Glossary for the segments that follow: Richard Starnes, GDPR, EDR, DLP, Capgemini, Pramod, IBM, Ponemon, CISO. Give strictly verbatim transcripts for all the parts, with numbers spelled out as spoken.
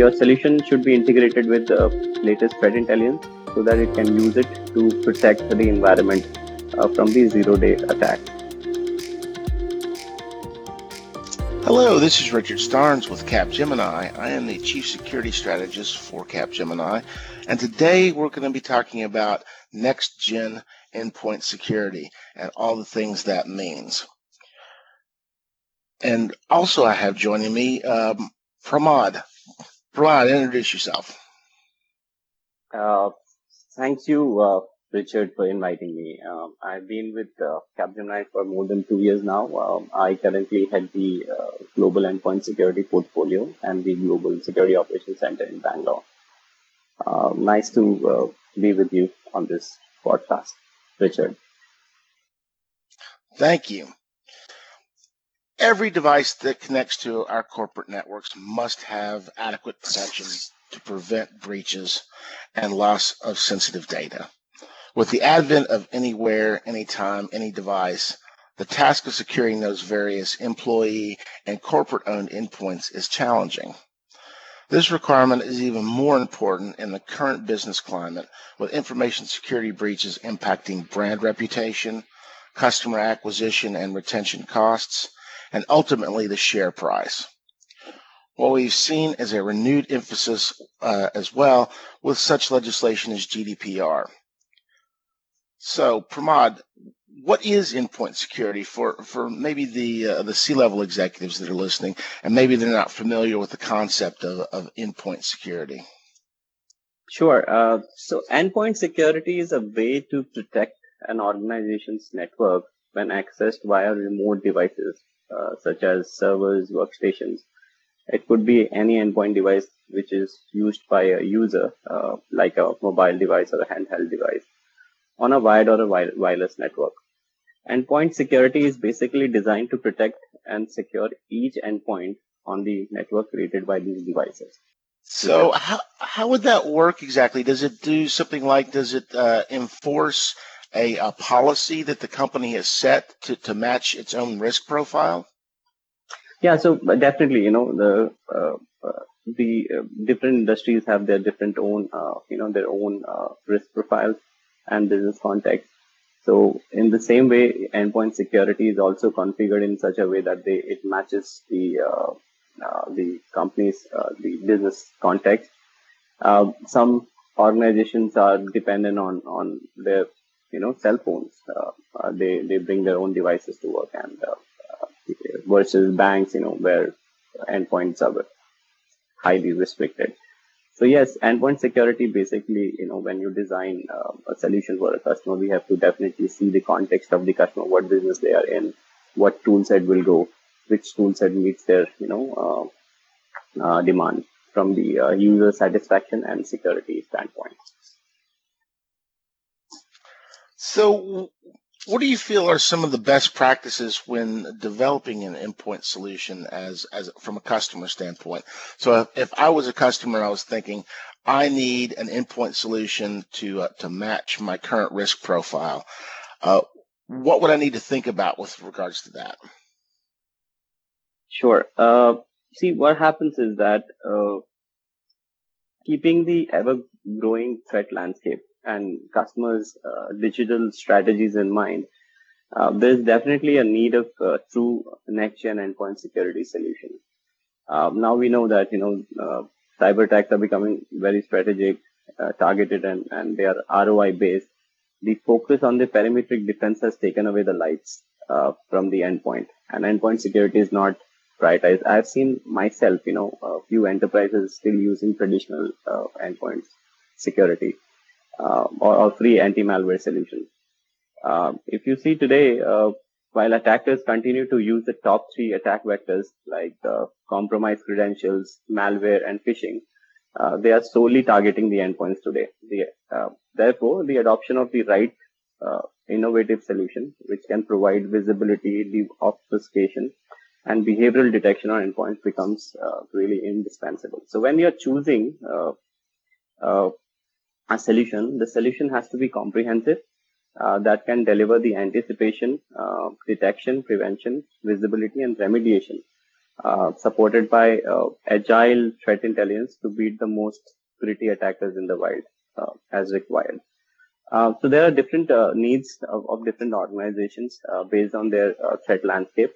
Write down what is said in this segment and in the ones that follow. your solution should be integrated with the latest threat intelligence so that it can use it to protect the environment uh, from the zero-day attack. Hello, this is Richard Starnes with Capgemini. I am the Chief Security Strategist for Capgemini, and today we're going to be talking about next-gen endpoint security and all the things that means. And also I have joining me um, Pramod. Pramod, introduce yourself. Uh, thank you, uh, Richard, for inviting me. Um, I've been with uh, Capgemini for more than two years now. Um, I currently head the uh, Global Endpoint Security Portfolio and the Global Security Operations Center in Bangalore. Uh, nice to uh, be with you on this podcast, Richard. Thank you. Every device that connects to our corporate networks must have adequate protection to prevent breaches and loss of sensitive data. With the advent of anywhere, anytime, any device, the task of securing those various employee and corporate-owned endpoints is challenging. This requirement is even more important in the current business climate, with information security breaches impacting brand reputation, customer acquisition and retention costs, and ultimately the share price. What we've seen is a renewed emphasis uh, as well with such legislation as G D P R. So, Pramod, what is endpoint security for, for maybe the uh, the C-level executives that are listening, and maybe they're not familiar with the concept of, of endpoint security? Sure. Uh, so, endpoint security is a way to protect an organization's network when accessed via remote devices, Uh, such as servers, workstations. It could be any endpoint device which is used by a user, uh, like a mobile device or a handheld device, on a wired or a wireless network. Endpoint security is basically designed to protect and secure each endpoint on the network created by these devices. So how how would that work exactly? Does it do something like, does it uh, enforce A, a policy that the company has set to, to match its own risk profile? Yeah, so definitely, you know, the uh, uh, the uh, different industries have their different own, uh, you know, their own uh, risk profiles and business context. So in the same way, endpoint security is also configured in such a way that they it matches the uh, uh, the company's uh, the business context. Uh, some organizations are dependent on on their you know, cell phones, uh, uh, they, they bring their own devices to work, and uh, uh, versus banks, you know, where endpoints are highly restricted. So yes, endpoint security basically, you know, when you design uh, a solution for a customer, we have to definitely see the context of the customer, what business they are in, what toolset will go, which toolset meets their, you know, uh, uh, demand from the uh, user satisfaction and security standpoint. So what do you feel are some of the best practices when developing an endpoint solution as, as from a customer standpoint? So if, if I was a customer, I was thinking, I need an endpoint solution to, uh, to match my current risk profile. Uh, what would I need to think about with regards to that? Sure. Uh, see, what happens is that uh, keeping the ever-growing threat landscape and customers' uh, digital strategies in mind, uh, there is definitely a need of uh, true next-gen endpoint security solution. Uh, now we know that you know uh, cyber attacks are becoming very strategic, uh, targeted, and, and they are R O I-based. The focus on the parametric defense has taken away the lights uh, from the endpoint, and endpoint security is not prioritized. I've seen myself, you know, a few enterprises still using traditional uh, endpoint security. Uh, or, or free anti-malware solutions. Uh, if you see today, uh, while attackers continue to use the top three attack vectors like uh, compromised credentials, malware, and phishing, uh, they are solely targeting the endpoints today. The, uh, therefore, the adoption of the right uh, innovative solution, which can provide visibility, obfuscation, and behavioral detection on endpoints becomes uh, really indispensable. So when you're choosing uh, uh, a solution, the solution has to be comprehensive uh, that can deliver the anticipation, uh, detection, prevention, visibility, and remediation uh, supported by uh, agile threat intelligence to beat the most gritty attackers in the wild uh, as required. Uh, so there are different uh, needs of, of different organizations uh, based on their uh, threat landscape.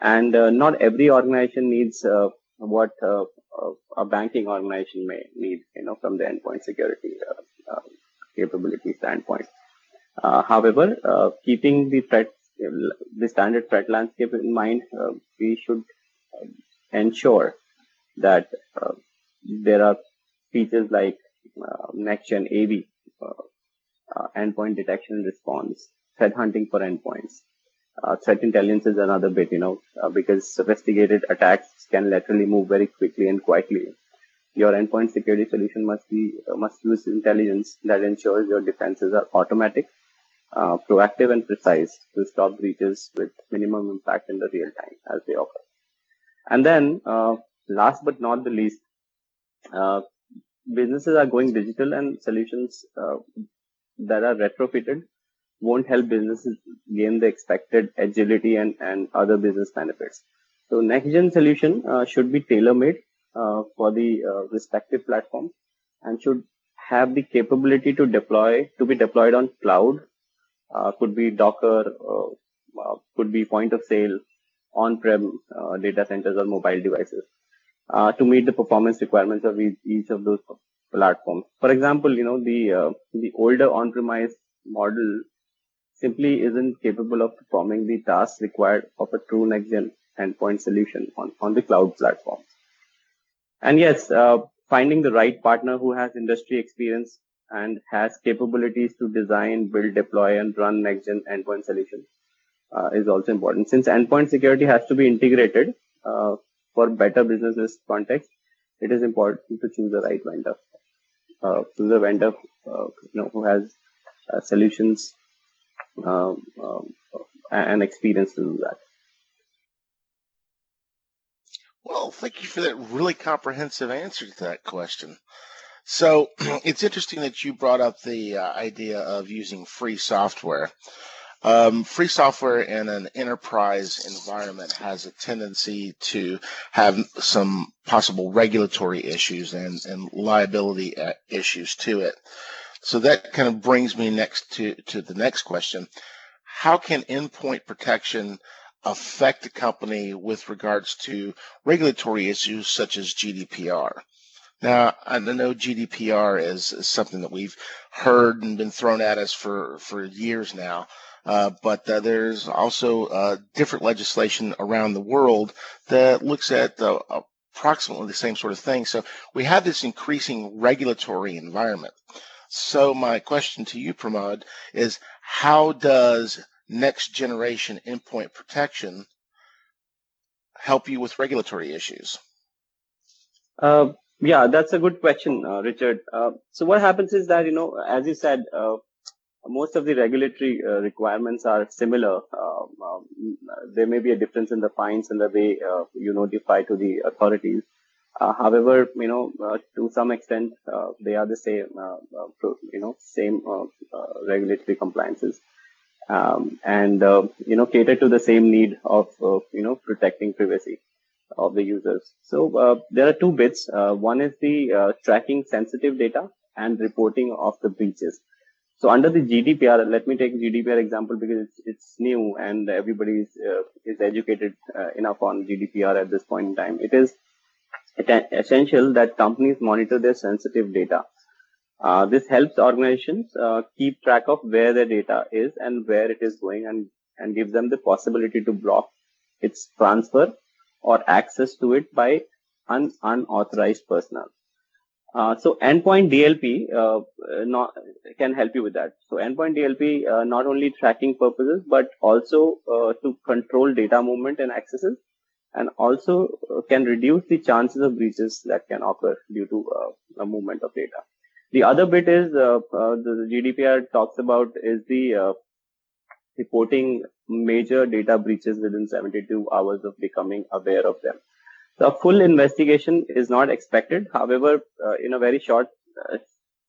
And uh, not every organization needs uh, what uh, a banking organization may need, you know, from the endpoint security uh, uh, capability standpoint. Uh, however, uh, keeping the threat, the standard threat landscape in mind, uh, we should ensure that uh, there are features like uh, next-gen A V, uh, uh, endpoint detection and response, threat hunting for endpoints. Uh, threat intelligence is another bit, you know, uh, because sophisticated attacks can laterally move very quickly and quietly. Your endpoint security solution must be uh, must use intelligence that ensures your defenses are automatic, uh, proactive, and precise to stop breaches with minimum impact in the real time as they occur. And then, uh, last but not the least, uh, businesses are going digital, and solutions uh, that are retrofitted won't help businesses gain the expected agility and, and other business benefits. So next-gen solution uh, should be tailor-made uh, for the uh, respective platform and should have the capability to deploy, to be deployed on cloud, uh, could be Docker, uh, uh, could be point of sale, on-prem uh, data centers or mobile devices uh, to meet the performance requirements of each, each of those platforms. For example, you know, the, uh, the older on-premise model simply isn't capable of performing the tasks required of a true next-gen endpoint solution on, on the cloud platform. And yes, uh, finding the right partner who has industry experience and has capabilities to design, build, deploy, and run next-gen endpoint solutions uh, is also important. Since endpoint security has to be integrated uh, for better business context, it is important to choose the right vendor. Uh, choose a vendor uh, you know, who has uh, solutions Uh, um, and experience to do that. Well, thank you for that really comprehensive answer to that question. So it's interesting that you brought up the uh, idea of using free software. Um, free software in an enterprise environment has a tendency to have some possible regulatory issues and, and liability issues to it. So that kind of brings me next to, to the next question. How can endpoint protection affect a company with regards to regulatory issues such as G D P R? Now, I know G D P R is, is something that we've heard and been thrown at us for, for years now, uh, but uh, there's also uh, different legislation around the world that looks at uh, approximately the same sort of thing. So we have this increasing regulatory environment. So my question to you, Pramod, is how does next generation endpoint protection help you with regulatory issues? Uh, yeah, that's a good question, uh, Richard. Uh, so what happens is that, you know, as you said, uh, most of the regulatory uh, requirements are similar. Um, um, there may be a difference in the fines and the way uh, you notify to the authorities. Uh, however, you know, uh, to some extent, uh, they are the same, uh, uh, you know, same uh, uh, regulatory compliances, um, and uh, you know, cater to the same need of uh, you know, protecting privacy of the users. So uh, there are two bits. Uh, one is the uh, tracking sensitive data and reporting of the breaches. So under the G D P R, let me take G D P R example because it's, it's new and everybody is uh, is educated uh, enough on G D P R at this point in time. It is essential that companies monitor their sensitive data. Uh, this helps organizations uh, keep track of where their data is and where it is going, and, and gives them the possibility to block its transfer or access to it by un- unauthorized personnel. Uh, so endpoint D L P uh, not, can help you with that. So endpoint D L P, uh, not only tracking purposes, but also uh, to control data movement and accesses, and also can reduce the chances of breaches that can occur due to uh, a movement of data. The other bit is uh, uh, the G D P R talks about is the uh, reporting major data breaches within seventy-two hours of becoming aware of them. So a full investigation is not expected. However, uh, in a very short uh,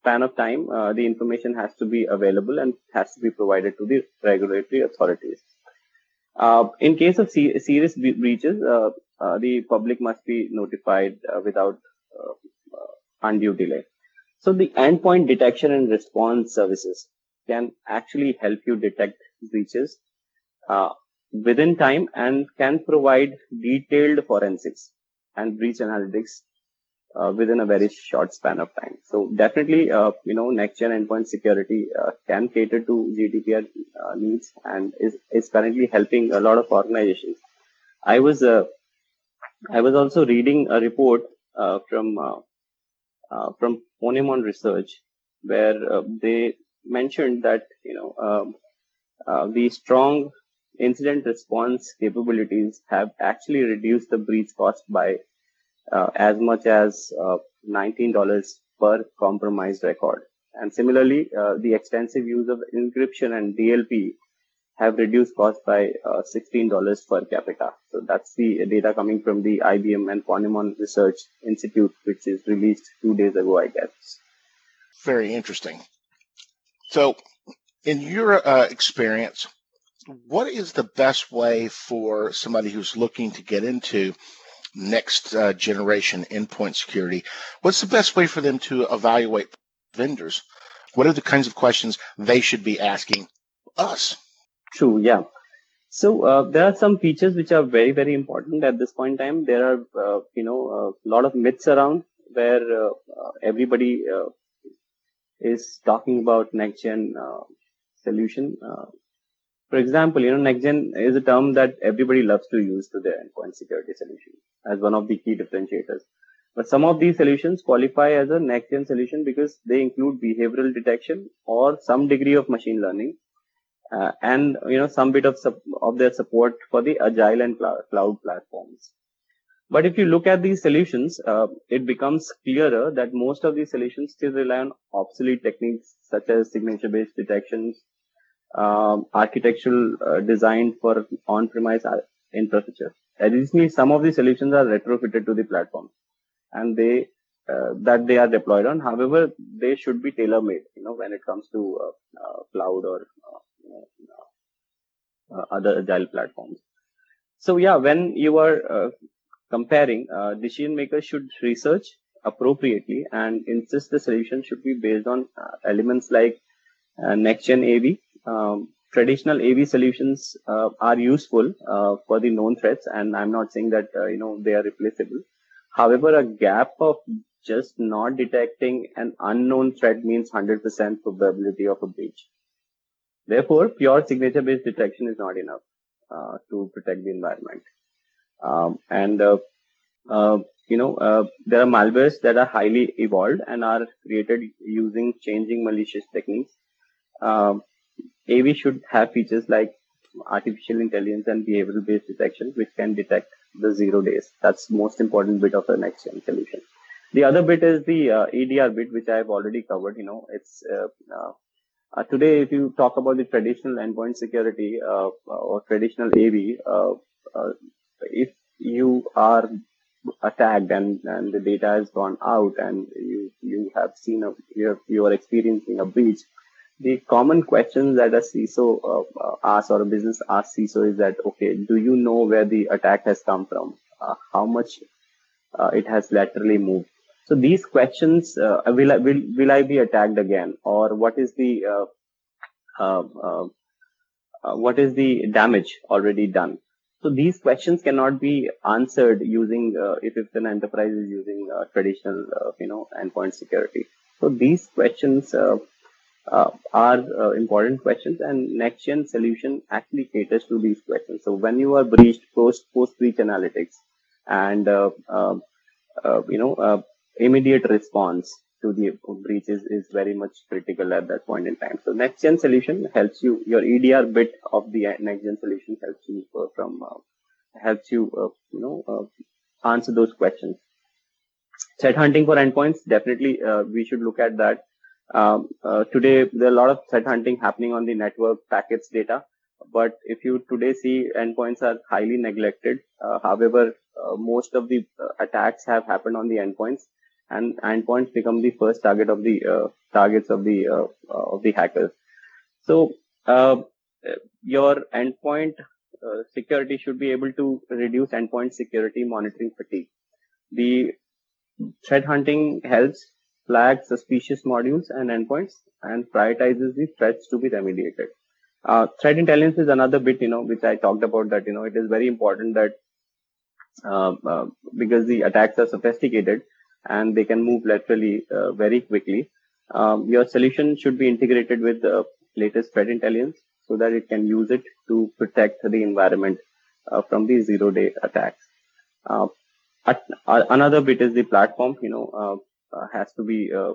span of time, uh, the information has to be available and has to be provided to the regulatory authorities. Uh, in case of se- serious bre- breaches, uh, uh, the public must be notified uh, without uh, undue delay. So the endpoint detection and response services can actually help you detect breaches uh, within time and can provide detailed forensics and breach analytics uh, within a very short span of time. So definitely, uh, you know, next-gen endpoint security uh, can cater to G D P R uh, needs and is, is currently helping a lot of organizations. I was uh, I was also reading a report uh, from uh, uh, from Ponemon Research where uh, they mentioned that you know uh, uh, the strong incident response capabilities have actually reduced the breach cost by uh, as much as uh, nineteen dollars per compromised record. And similarly, uh, the extensive use of encryption and D L P have reduced cost by uh, sixteen dollars per capita. So that's the data coming from the I B M and Ponemon Research Institute, which is released two days ago, I guess. Very interesting. So in your uh, experience, what is the best way for somebody who's looking to get into next uh, generation endpoint security? What's the best way for them to evaluate vendors? What are the kinds of questions they should be asking us? True, yeah. So uh, there are some features which are very, very important at this point in time. There are, uh, you know, a lot of myths around where uh, everybody uh, is talking about next-gen uh, solution. Uh, For example, you know, next-gen is a term that everybody loves to use to their endpoint security solution as one of the key differentiators. But some of these solutions qualify as a next-gen solution because they include behavioral detection or some degree of machine learning, uh, and you know some bit of of their support for the agile and cloud platforms. But if you look at these solutions, uh, it becomes clearer that most of these solutions still rely on obsolete techniques such as signature-based detections, Um, architectural uh, design for on-premise infrastructure. Additionally, some of the solutions are retrofitted to the platform, and they uh, that they are deployed on. However, they should be tailor-made, you know, when it comes to uh, uh, cloud or uh, you know, uh, other agile platforms. So, yeah, when you are uh, comparing, uh, decision makers should research appropriately and insist the solution should be based on uh, elements like uh, next-gen A V. Um, traditional A V solutions uh, are useful uh, for the known threats, and I'm not saying that uh, you know they are replaceable. However, a gap of just not detecting an unknown threat means one hundred percent probability of a breach. Therefore, pure signature-based detection is not enough uh, to protect the environment. Um, and uh, uh, you know uh, there are malwares that are highly evolved and are created using changing malicious techniques. Uh, A V should have features like artificial intelligence and behavioral-based detection, which can detect the zero days. That's the most important bit of the next-gen solution. The other bit is the uh, E D R bit, which I've already covered. You know, it's uh, uh, today if you talk about the traditional endpoint security uh, or traditional A V, uh, uh, if you are attacked and, and the data has gone out and you you have seen a you you are experiencing a breach. The common questions that a C I S O uh, asks or a business asks C I S O is that, okay, do you know where the attack has come from? Uh, how much uh, it has laterally moved? So these questions, uh, will, I, will, will I be attacked again? Or what is the, uh, uh, uh, uh, what is the damage already done? So these questions cannot be answered using, uh, if, if an enterprise is using uh, traditional, uh, you know, endpoint security. So these questions, uh, Uh, are uh, important questions, and next-gen solution actually caters to these questions. So when you are breached, post post-breach analytics, and uh, uh, uh, you know uh, immediate response to the breaches is very much critical at that point in time. So next-gen solution helps you. Your E D R bit of the next-gen solution helps you uh, from uh, helps you uh, you know uh, answer those questions. Threat hunting for endpoints, definitely uh, we should look at that. Um, uh, today, there are a lot of threat hunting happening on the network packets data. But if you today see endpoints are highly neglected. Uh, however, uh, most of the uh, attacks have happened on the endpoints, and endpoints become the first target of the uh, targets of the uh, uh, of the hackers. So uh, your endpoint uh, security should be able to reduce endpoint security monitoring fatigue. The threat hunting helps flag suspicious modules and endpoints and prioritizes the threats to be remediated. Uh, threat intelligence is another bit, you know, which I talked about, that, you know, it is very important that uh, uh, because the attacks are sophisticated and they can move laterally uh, very quickly. Um, your solution should be integrated with the latest threat intelligence so that it can use it to protect the environment uh, from these zero-day attacks. Uh, at, uh, another bit is the platform, you know, uh, uh, has to be, uh,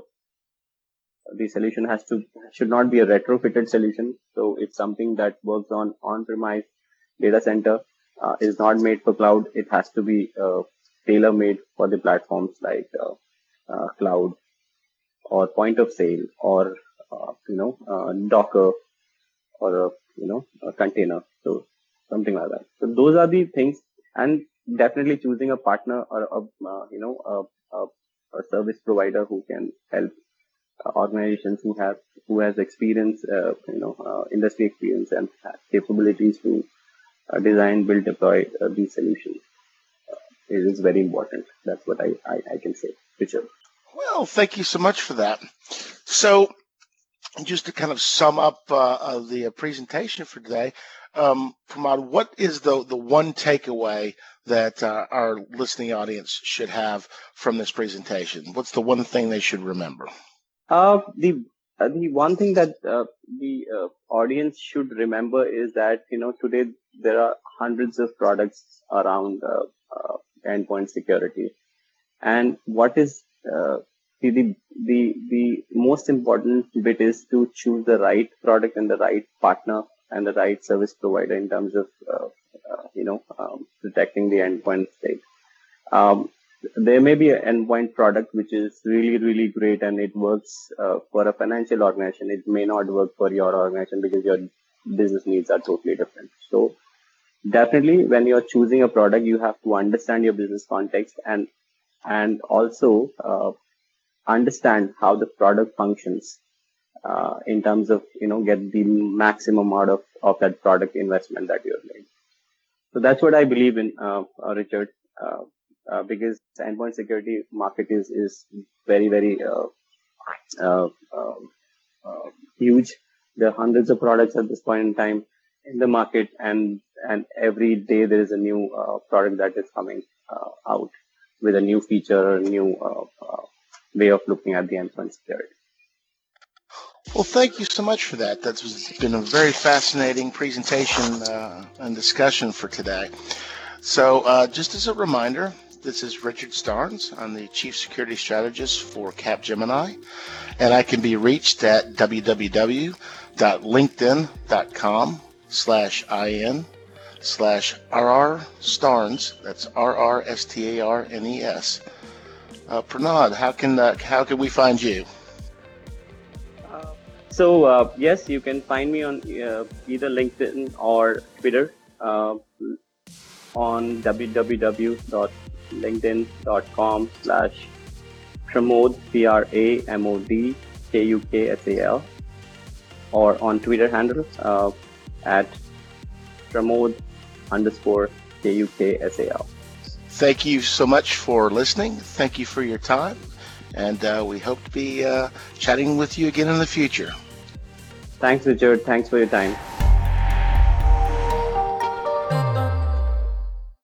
the solution has to, should not be a retrofitted solution. So it's something that works on on-premise data center, uh, is not made for cloud. It has to be uh, tailor-made for the platforms like uh, uh, cloud, or point of sale, or, uh, you know, uh, Docker, or, a, you know, a container. So something like that. So those are the things, and definitely choosing a partner or, a, uh, you know, a, a, a service provider who can help organizations who have, who has experience, uh, you know, uh, industry experience and capabilities to uh, design, build, deploy uh, these solutions. Uh, it is very important. That's what I, I, I can say. Richard. Well, thank you so much for that. So just to kind of sum up uh, uh, the presentation for today, um, Pramod, what is the, the one takeaway that uh, our listening audience should have from this presentation? What's the one thing they should remember? Uh, the uh, the one thing that uh, the uh, audience should remember is that, you know, today there are hundreds of products around uh, uh, endpoint security. And what is Uh, the, the, the, the most important bit is to choose the right product and the right partner and the right service provider in terms of, uh, uh, you know, um, protecting the endpoint state. Um, there may be an endpoint product which is really, really great and it works uh, for a financial organization. It may not work for your organization because your business needs are totally different. So definitely when you're choosing a product, you have to understand your business context and and also uh, understand how the product functions uh, in terms of, you know, get the maximum out of, of that product investment that you're making. So that's what I believe in, uh, uh, Richard, uh, uh, because the endpoint security market is, is very, very uh, uh, uh, uh, huge. There are hundreds of products at this point in time in the market, and, and every day there is a new uh, product that is coming uh, out with a new feature, or a new uh, uh, way of looking at the endpoint security. Well, thank you so much for that. That's been a very fascinating presentation uh, and discussion for today. So uh, just as a reminder, this is Richard Starnes. I'm the Chief Security Strategist for Capgemini, and I can be reached at w w w dot linkedin dot com slash i n slash r r starnes. That's R R S T A R N E S. Uh, Pramod, how can uh, how can we find you? Uh, so uh, yes, you can find me on uh, either LinkedIn or Twitter uh, on w w w dot linkedin dot com slash Pramod P R A M O D K U K S A L, or on Twitter handle uh, at Pramod underscore K U K S A L. Thank you so much for listening. Thank you for your time. And uh, we hope to be uh, chatting with you again in the future. Thanks, Richard. Thanks for your time.